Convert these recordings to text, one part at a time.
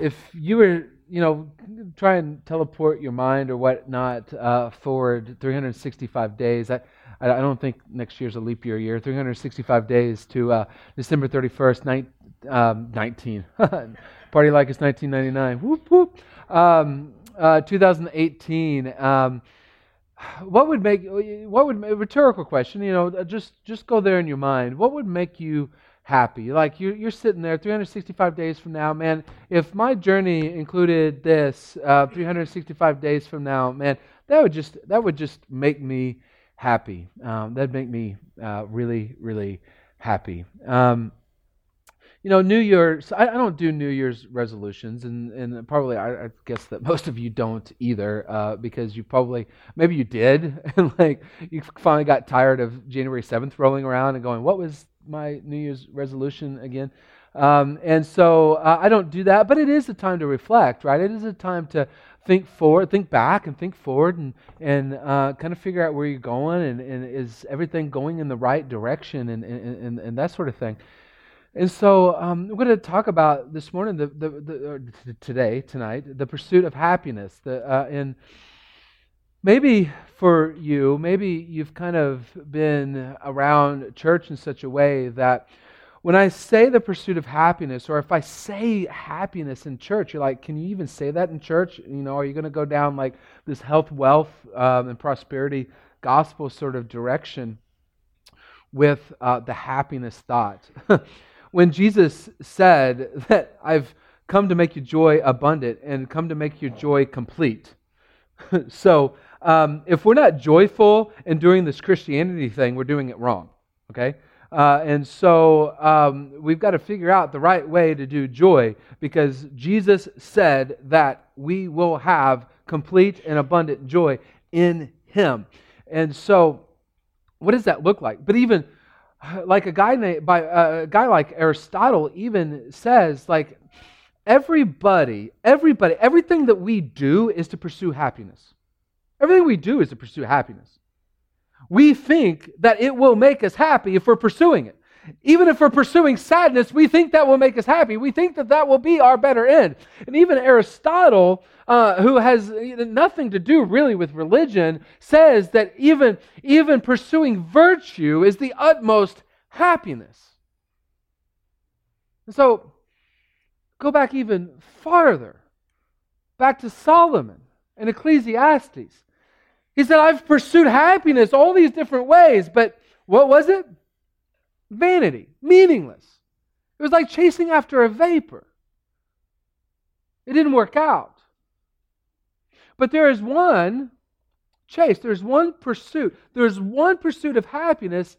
if you were, try and teleport your mind or whatnot forward 365 days, I don't think next year's a leap year, 365 days to December 31st, 19. Party like it's 1999. Whoop, whoop. 2018. Rhetorical question, just go there in your mind. What would make you happy? Like you're sitting there 365 days from now, man, if my journey included this 365 days from now, man, that would just make me happy. That'd make me really, really happy. New Year's, I don't do New Year's resolutions, and probably I guess that most of you don't either, because you probably, maybe you did, and you finally got tired of January 7th rolling around and going, what was my New Year's resolution again? And so I don't do that, but it is a time to reflect, right? It is a time to think forward, think back, and think forward, and kind of figure out where you're going, and is everything going in the right direction, and that sort of thing. And so we're going to talk about this morning, tonight, the pursuit of happiness. And maybe for you, maybe you've kind of been around church in such a way that when I say the pursuit of happiness, or if I say happiness in church, you're like, can you even say that in church? Are you going to go down like this health, wealth, and prosperity gospel sort of direction with the happiness thought? When Jesus said that I've come to make your joy abundant and come to make your joy complete. So if we're not joyful in doing this Christianity thing, we're doing it wrong, okay? And so we've got to figure out the right way to do joy, because Jesus said that we will have complete and abundant joy in Him. And so what does that look like? But even like a guy like Aristotle even says, like, everything that we do is to pursue happiness. Everything we do is to pursue happiness. We think that it will make us happy if we're pursuing it. Even if we're pursuing sadness, we think that will make us happy. We think that that will be our better end. And even Aristotle, who has nothing to do really with religion, says that even pursuing virtue is the utmost happiness. And so, go back even farther, back to Solomon and Ecclesiastes. He said, I've pursued happiness all these different ways, but what was it? Vanity, meaningless. It was like chasing after a vapor. It didn't work out. But there is one chase, there's one pursuit, of happiness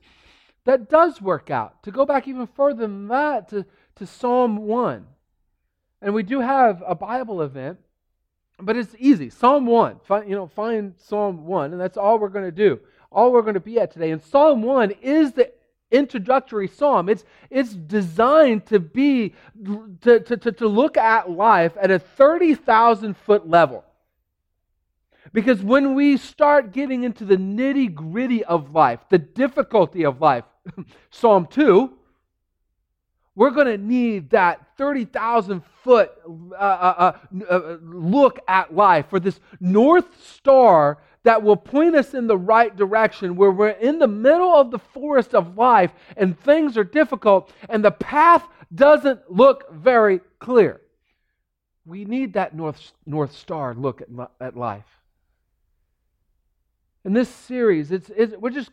that does work out. To go back even further than that, to Psalm 1. And we do have a Bible event, but it's easy. Psalm 1, find Psalm 1, and that's all we're going to do. All we're going to be at today. And Psalm 1 is the introductory psalm. It's designed to be to look at life at a 30,000 foot level, because when we start getting into the nitty gritty of life, the difficulty of life, Psalm 2, we're going to need that 30,000 foot look at life for this North Star that will point us in the right direction, where we're in the middle of the forest of life and things are difficult and the path doesn't look very clear. We need that North Star look at life. In this series, we're just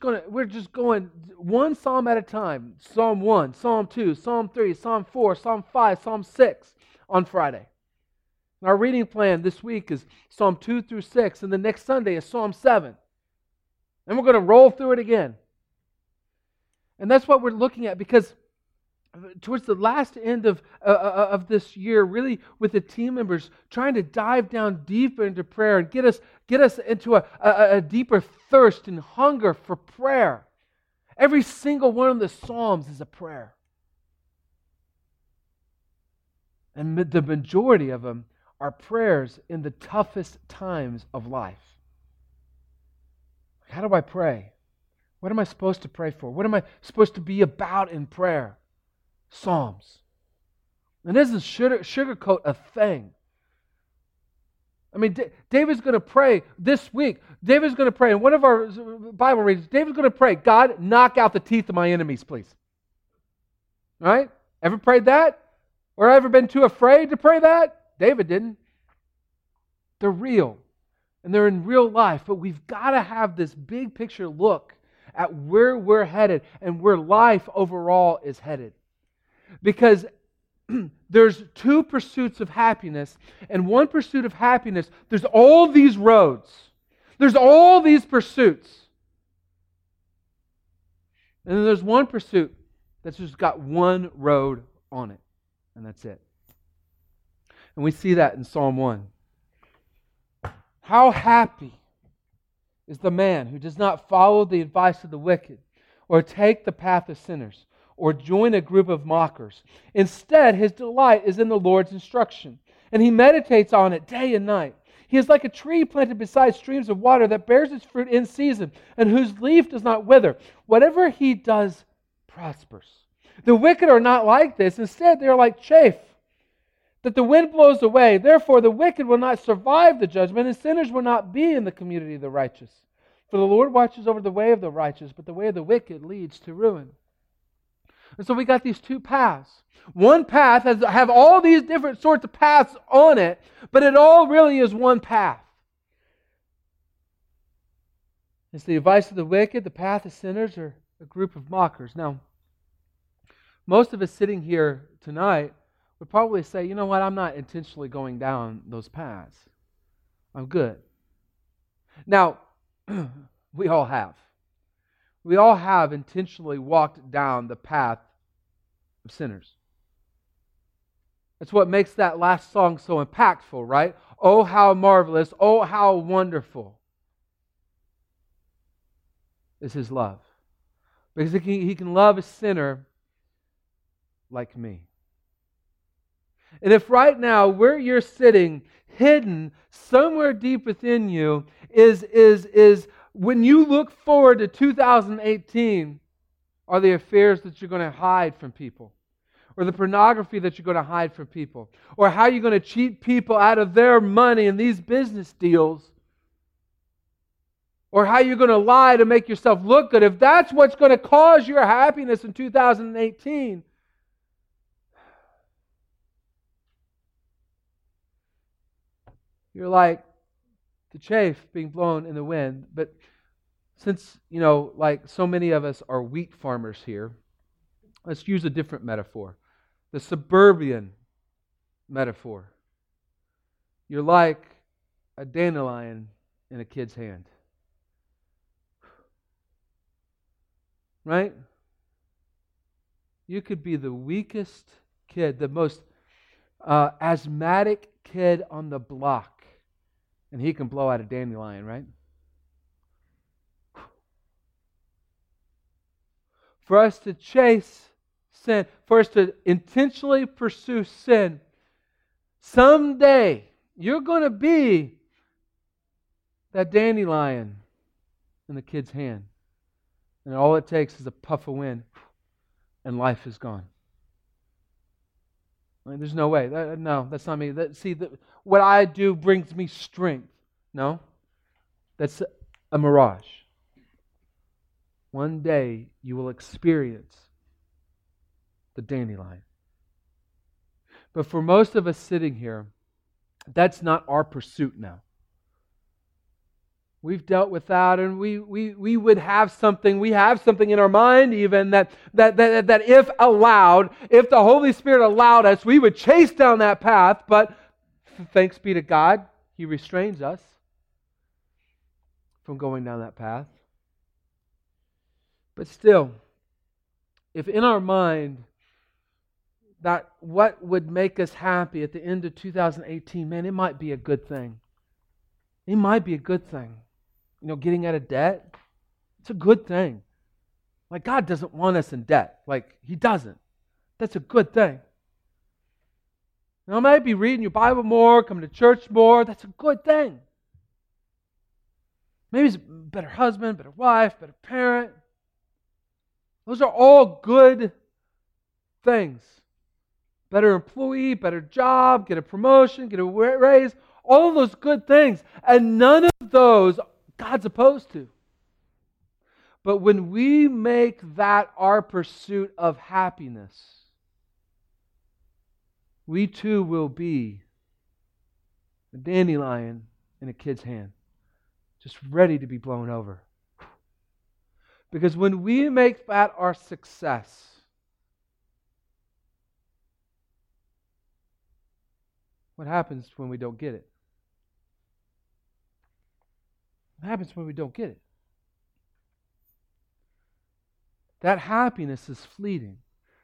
going one psalm at a time. Psalm 1, Psalm 2, Psalm 3, Psalm 4, Psalm 5, Psalm 6 on Friday. Our reading plan this week is Psalm 2 through 6, and the next Sunday is Psalm 7. And we're going to roll through it again. And that's what we're looking at, because towards the last end of this year, really with the team members trying to dive down deeper into prayer and get us into a deeper thirst and hunger for prayer. Every single one of the Psalms is a prayer. And the majority of them are prayers in the toughest times of life. How do I pray? What am I supposed to pray for? What am I supposed to be about in prayer? Psalms. And this is sugarcoat a thing. I mean, David's going to pray this week. David's going to pray. In one of our Bible readings, David's going to pray, God, knock out the teeth of my enemies, please. All right? Ever prayed that? Or ever been too afraid to pray that? David didn't. They're real. And they're in real life. But we've got to have this big picture look at where we're headed and where life overall is headed. Because there's two pursuits of happiness, and one pursuit of happiness, there's all these roads. There's all these pursuits. And then there's one pursuit that's just got one road on it, and that's it. And we see that in Psalm 1. How happy is the man who does not follow the advice of the wicked, or take the path of sinners, or join a group of mockers. Instead, his delight is in the Lord's instruction, and he meditates on it day and night. He is like a tree planted beside streams of water that bears its fruit in season, and whose leaf does not wither. Whatever he does prospers. The wicked are not like this. Instead, they are like chaff that the wind blows away. Therefore, the wicked will not survive the judgment, and sinners will not be in the community of the righteous. For the Lord watches over the way of the righteous, but the way of the wicked leads to ruin. And so we got these two paths. One path has all these different sorts of paths on it, but it all really is one path. It's the advice of the wicked, the path of sinners, or a group of mockers. Now, most of us sitting here tonight would probably say, you know what, I'm not intentionally going down those paths. I'm good. Now, we all have. We all have intentionally walked down the path of sinners. That's what makes that last song so impactful, right? Oh, how marvelous, oh, how wonderful is His love. Because He can love a sinner like me. And if right now where you're sitting, hidden somewhere deep within you, is when you look forward to 2018, are the affairs that you're going to hide from people? Or the pornography that you're going to hide from people? Or how you're going to cheat people out of their money in these business deals? Or how you're going to lie to make yourself look good? If that's what's going to cause your happiness in 2018, you're like the chaff being blown in the wind. But since, like so many of us are wheat farmers here, let's use a different metaphor. The suburban metaphor. You're like a dandelion in a kid's hand. Right? You could be the weakest kid, the most asthmatic kid on the block. And he can blow out a dandelion, right? For us to chase sin, for us to intentionally pursue sin, someday you're going to be that dandelion in the kid's hand. And all it takes is a puff of wind, and life is gone. There's no way. No, that's not me. What I do brings me strength. No, that's a mirage. One day you will experience the dandelion. But for most of us sitting here, that's not our pursuit now. We've dealt with that, and we would have something. We have something in our mind, even that if allowed, if the Holy Spirit allowed us, we would chase down that path. But thanks be to God, He restrains us from going down that path. But still, if in our mind that what would make us happy at the end of 2018, man, it might be a good thing. It might be a good thing. Getting out of debt, it's a good thing. Like, God doesn't want us in debt. Like, He doesn't. That's a good thing. Now, I might be reading your Bible more, coming to church more. That's a good thing. Maybe it's a better husband, better wife, better parent. Those are all good things. better employee, better job, get a promotion, get a raise, all of those good things. And none of those God's opposed to. But when we make that our pursuit of happiness, we too will be a dandelion in a kid's hand, just ready to be blown over. Because when we make that our success, what happens when we don't get it? What happens when we don't get it? That happiness is fleeting.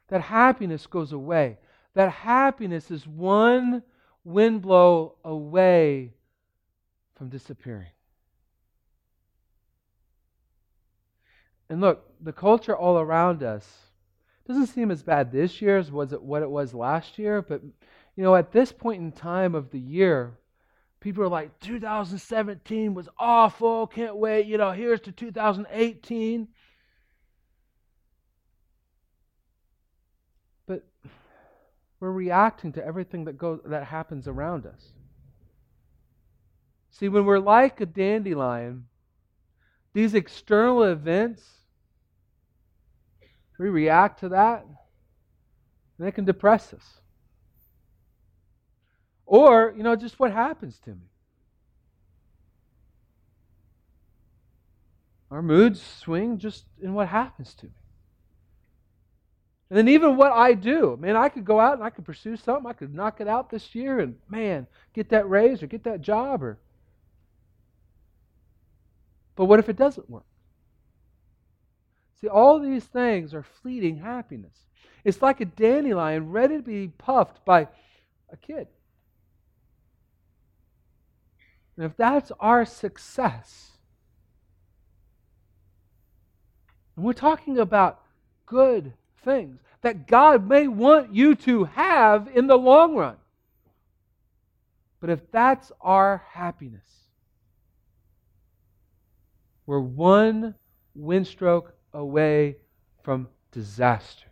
That happiness goes away. That happiness is one wind blow away from disappearing. And look, the culture all around us doesn't seem as bad this year as was it what it was last year, but you know, at this point in time of the year, people are like, 2017 was awful, can't wait, you know, here's to 2018. But we're reacting to everything that happens around us. See, when we're like a dandelion, these external events, we react to that, and it can depress us. Or, you know, just what happens to me. Our moods swing just in what happens to me. And then even what I do. Man, I could go out and I could pursue something. I could knock it out this year and, man, get that raise or get that job. But what if it doesn't work? See, all these things are fleeting happiness. It's like a dandelion ready to be puffed by a kid. And if that's our success, and we're talking about good things that God may want you to have in the long run, but if that's our happiness, we're one windstroke away from disaster.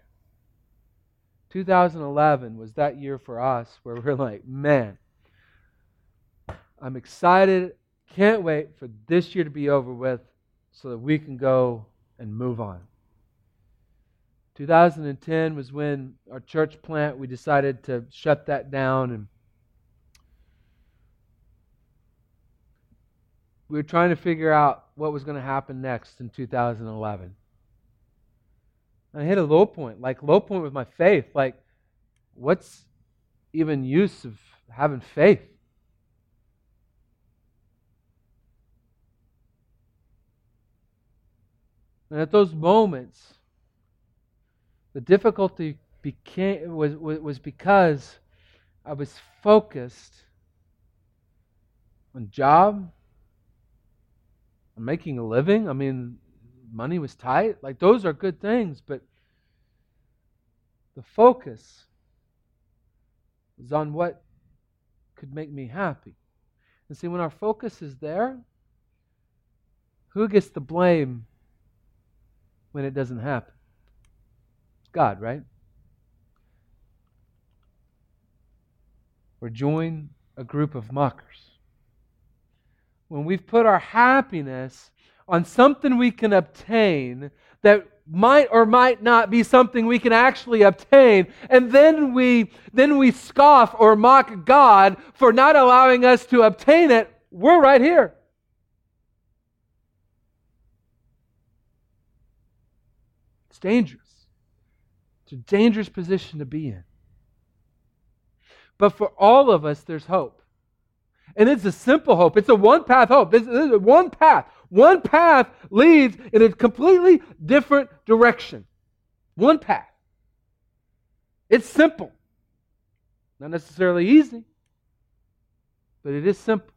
2011 was that year for us where we're like, man, I'm excited, can't wait for this year to be over with so that we can go and move on. 2010 was when our church plant, we decided to shut that down, and we were trying to figure out what was going to happen next in 2011. I hit a low point with my faith. Like, what's even use of having faith? And at those moments, the difficulty was because I was focused on job, on making a living. I mean, money was tight. Like, those are good things, but the focus was on what could make me happy. And see, when our focus is there, who gets the blame when it doesn't happen? It's God, right? Or join a group of mockers. When we've put our happiness on something we can obtain that might or might not be something we can actually obtain, and then we scoff or mock God for not allowing us to obtain it, we're right here. It's dangerous. It's a dangerous position to be in. But for all of us, there's hope. And it's a simple hope. It's a one-path hope. This is one path. One path leads in a completely different direction. One path. It's simple. Not necessarily easy, but it is simple.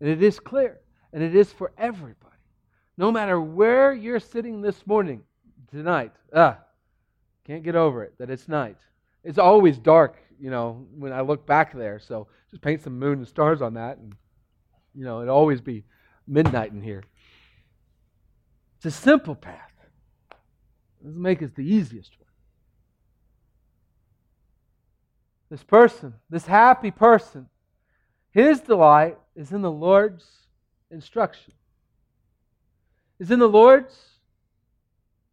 And it is clear. And it is for everybody. No matter where you're sitting this morning, tonight. Can't get over it that it's night. It's always dark, you know, when I look back there. So just paint some moon and stars on that, and you know, it'll always be midnight in here. It's a simple path. Let's make it the easiest one. This person, this happy person, his delight is in the Lord's instruction. Is in the Lord's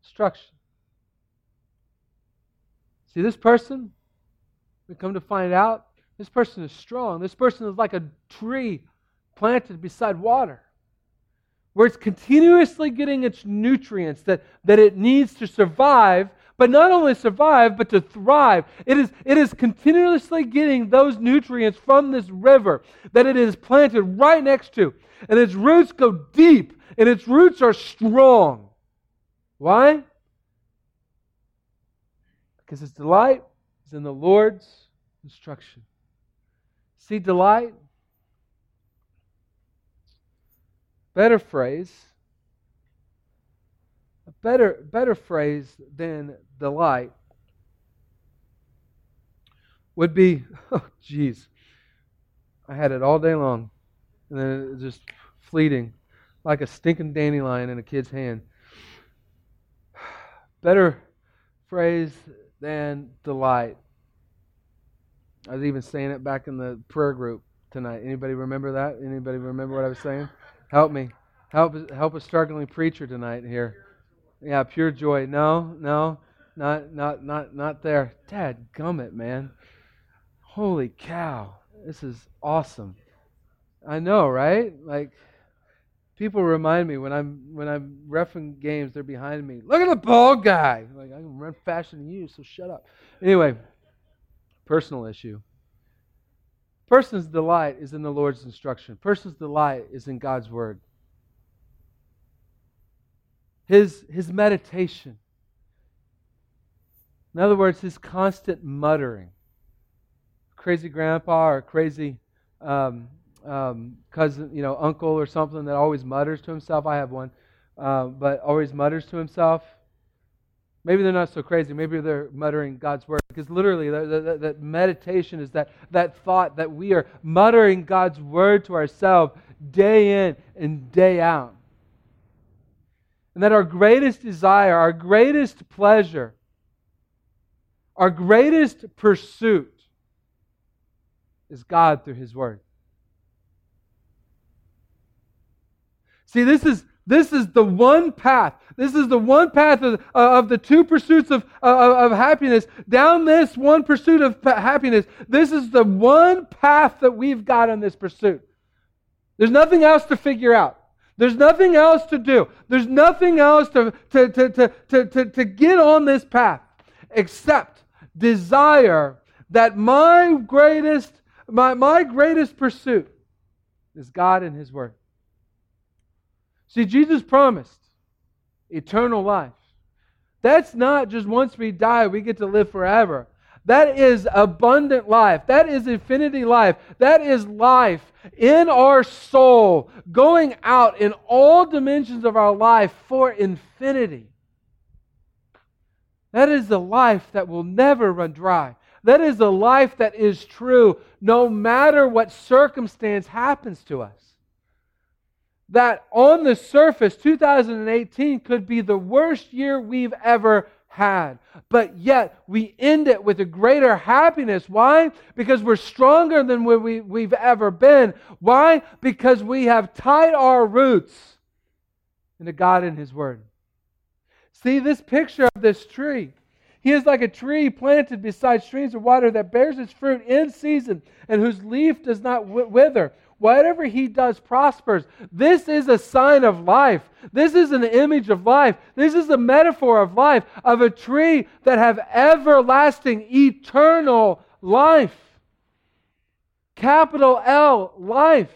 instruction. See, this person, we come to find out, this person is strong. This person is like a tree planted beside water, where it's continuously getting its nutrients that it needs to survive, but not only survive, but to thrive. It is continuously getting those nutrients from this river that it is planted right next to. And its roots go deep, and its roots are strong. Why? Because its delight is in the Lord's instruction. See, delight, better phrase, a better phrase than delight would be, oh geez, I had it all day long, and then it was just fleeting, like a stinking dandelion in a kid's hand. Better phrase than delight. I was even saying it back in the prayer group tonight. Anybody remember that? Anybody remember what I was saying? Help me. Help a struggling preacher tonight here. Yeah, pure joy. No, not there. Dadgummit, man. Holy cow. This is awesome. I know, right? Like, people remind me when I'm reffing games, they're behind me. Look at the bald guy. Like, I can run faster than you, so shut up. Anyway, personal issue. Person's delight is in the Lord's instruction. Person's delight is in God's word. His meditation. In other words, his constant muttering. Crazy grandpa or crazy cousin, uncle or something that always mutters to himself. I have one, but always mutters to himself. Maybe they're not so crazy. Maybe they're muttering God's word. Because literally, that meditation is that thought that we are muttering God's word to ourselves day in and day out. And that our greatest desire, our greatest pleasure, our greatest pursuit is God through His word. See, this is the one path. This is the one path of the two pursuits of happiness. Down this one pursuit of happiness, this is the one path that we've got in this pursuit. There's nothing else to figure out. There's nothing else to do. There's nothing else to get on this path except desire that my greatest pursuit is God and His word. See, Jesus promised eternal life. That's not just once we die, we get to live forever. That is abundant life. That is infinity life. That is life in our soul, going out in all dimensions of our life for infinity. That is a life that will never run dry. That is a life that is true no matter what circumstance happens to us. That on the surface, 2018 could be the worst year we've ever had. But yet, we end it with a greater happiness. Why? Because we're stronger than we've ever been. Why? Because we have tied our roots into God and His word. See this picture of this tree. He is like a tree planted beside streams of water that bears its fruit in season and whose leaf does not wither. Whatever he does prospers. This is a sign of life. This is an image of life. This is a metaphor of life, of a tree that have everlasting, eternal life. Capital L, life.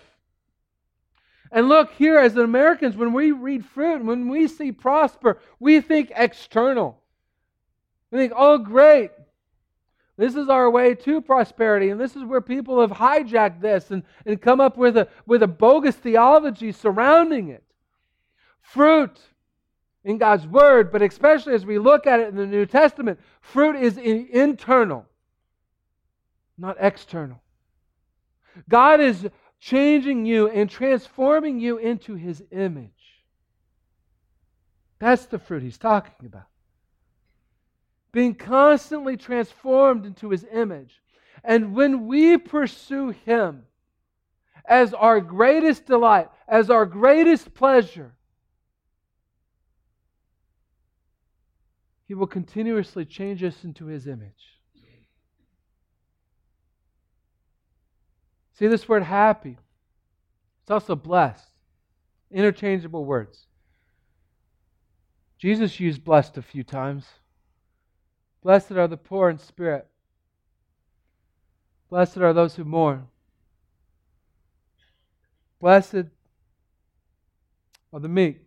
And look here, as Americans, when we read fruit, when we see prosper, we think external. We think, oh great, this is our way to prosperity, and this is where people have hijacked this and come up with a bogus theology surrounding it. Fruit in God's Word, but especially as we look at it in the New Testament, fruit is internal, not external. God is changing you and transforming you into His image. That's the fruit He's talking about. Being constantly transformed into His image. And when we pursue Him as our greatest delight, as our greatest pleasure, He will continuously change us into His image. See, this word happy, it's also blessed. Interchangeable words. Jesus used blessed a few times. Blessed are the poor in spirit. Blessed are those who mourn. Blessed are the meek.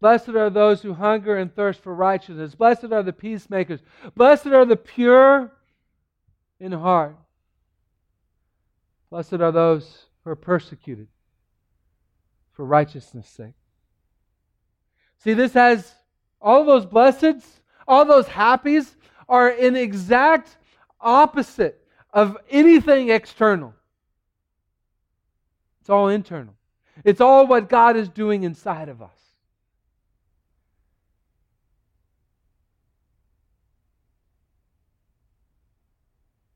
Blessed are those who hunger and thirst for righteousness. Blessed are the peacemakers. Blessed are the pure in heart. Blessed are those who are persecuted for righteousness' sake. See, this has all those blesseds, all those happies are an exact opposite of anything external. It's all internal. It's all what God is doing inside of us.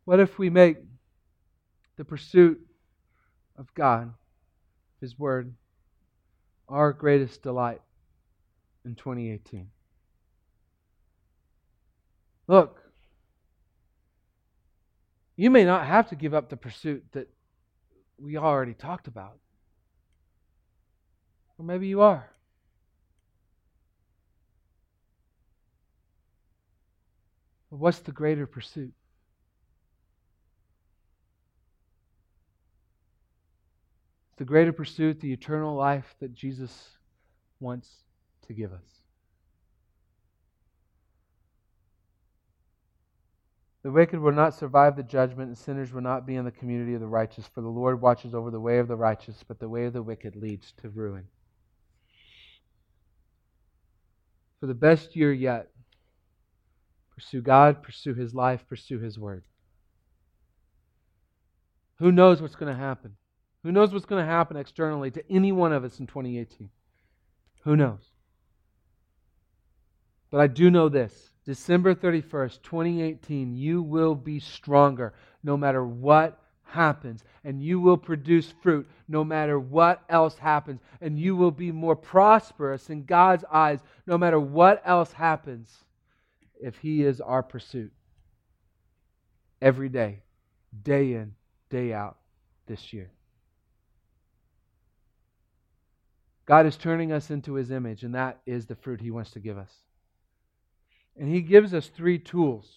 What if we make the pursuit of God, His Word, our greatest delight in 2018? Look, you may not have to give up the pursuit that we already talked about. Or maybe you are. But what's the greater pursuit? The greater pursuit, the eternal life that Jesus wants to give us. The wicked will not survive the judgment, and sinners will not be in the community of the righteous. For the Lord watches over the way of the righteous, but the way of the wicked leads to ruin. For the best year yet, pursue God, pursue His life, pursue His Word. Who knows what's going to happen? Who knows what's going to happen externally to any one of us in 2018? Who knows? But I do know this. December 31st, 2018, you will be stronger no matter what happens. And you will produce fruit no matter what else happens. And you will be more prosperous in God's eyes no matter what else happens if He is our pursuit. Every day, day in, day out this year. God is turning us into His image, and that is the fruit He wants to give us. And He gives us three tools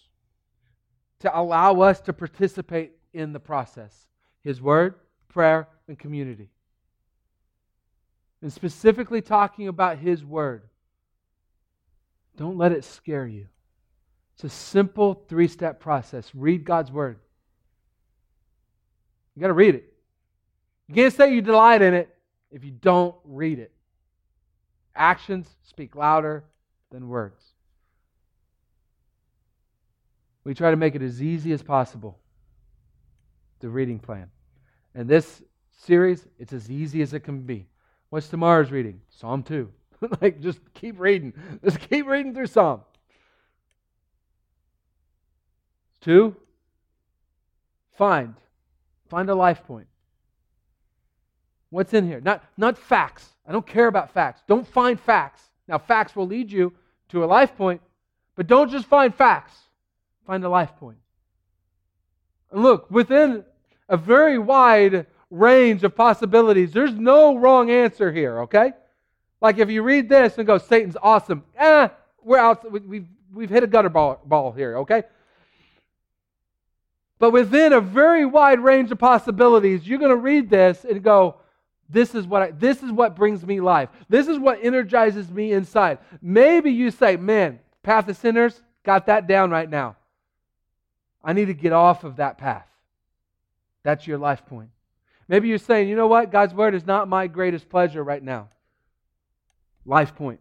to allow us to participate in the process: His Word, prayer, and community. And specifically talking about His Word, don't let it scare you. It's a simple three-step process. Read God's Word. You got to read it. You can't say you delight in it if you don't read it. Actions speak louder than words. We try to make it as easy as possible, the reading plan. And this series, it's as easy as it can be. What's tomorrow's reading? Psalm 2. Just keep reading. Just keep reading through Psalm 2. Find a life point. What's in here? Not facts. I don't care about facts. Don't find facts. Now, facts will lead you to a life point, but don't just find facts. Find a life point. And look, within a very wide range of possibilities, there's no wrong answer here, okay? Like if you read this and go, Satan's awesome. We're out. We've hit a gutter ball here, okay? But within a very wide range of possibilities, you're going to read this and go, This is what brings me life. This is what energizes me inside. Maybe you say, man, path of sinners, got that down right now. I need to get off of that path. That's your life point. Maybe you're saying, you know what? God's Word is not my greatest pleasure right now. Life point.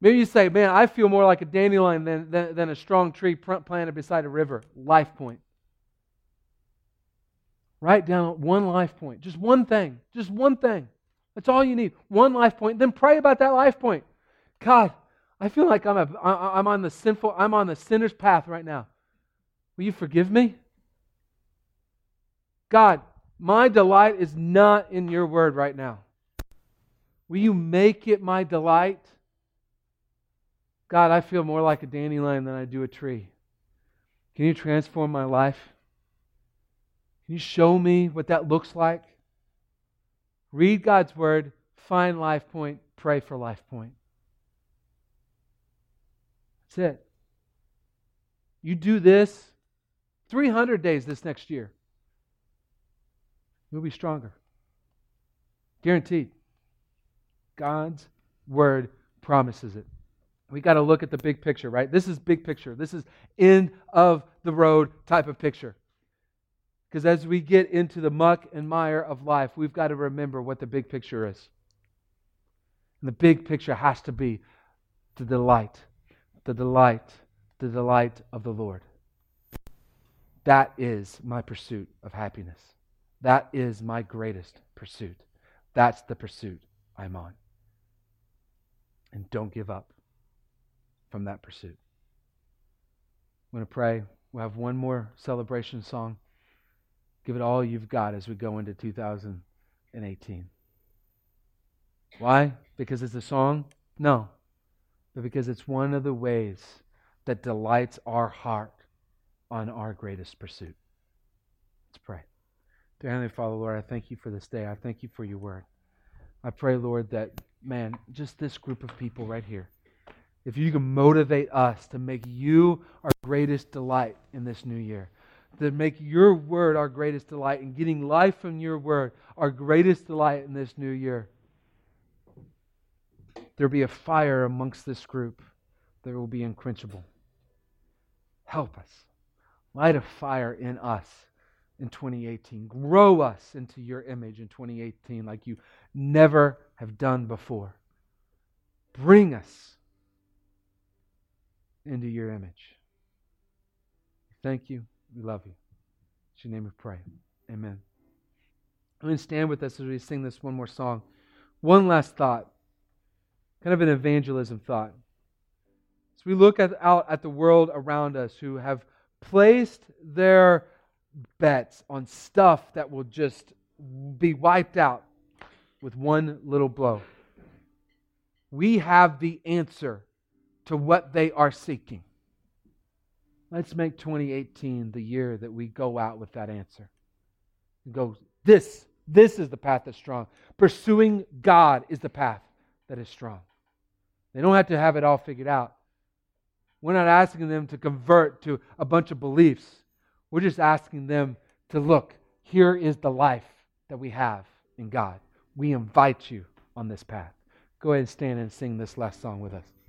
Maybe you say, man, I feel more like a dandelion than a strong tree planted beside a river. Life point. Write down one life point. Just one thing. Just one thing. That's all you need. One life point. Then pray about that life point. God, I feel like I'm on the sinner's path right now. Will you forgive me? God, my delight is not in your word right now. Will you make it my delight? God, I feel more like a dandelion than I do a tree. Can you transform my life? Can you show me what that looks like? Read God's word, find Life Point, pray for Life Point. That's it. You do this 300 days this next year. You'll be stronger. Guaranteed. God's word promises it. We got to look at the big picture, right? This is big picture. This is end of the road type of picture. Because as we get into the muck and mire of life, we've got to remember what the big picture is. And the big picture has to be the delight, the delight, the delight of the Lord. That is my pursuit of happiness. That is my greatest pursuit. That's the pursuit I'm on. And don't give up from that pursuit. I'm going to pray. We'll have one more celebration song. Give it all you've got as we go into 2018. Why? Because it's a song? No. But because it's one of the ways that delights our heart on our greatest pursuit. Let's pray. Dear Heavenly Father, Lord, I thank you for this day. I thank you for your word. I pray, Lord, that, man, just this group of people right here, if you can motivate us to make you our greatest delight in this new year, to make your word our greatest delight and getting life from your word our greatest delight in this new year, there'll be a fire amongst this group that will be unquenchable. Help us. Light a fire in us in 2018. Grow us into your image in 2018 like you never have done before. Bring us into your image. Thank you. We love you. In your name we pray. Amen. I'm going to stand with us as we sing this one more song. One last thought. Kind of an evangelism thought. As we look out at the world around us who have placed their bets on stuff that will just be wiped out with one little blow, we have the answer to what they are seeking. Let's make 2018 the year that we go out with that answer. Go, this is the path that's strong. Pursuing God is the path that is strong. They don't have to have it all figured out. We're not asking them to convert to a bunch of beliefs. We're just asking them to look, here is the life that we have in God. We invite you on this path. Go ahead and stand and sing this last song with us.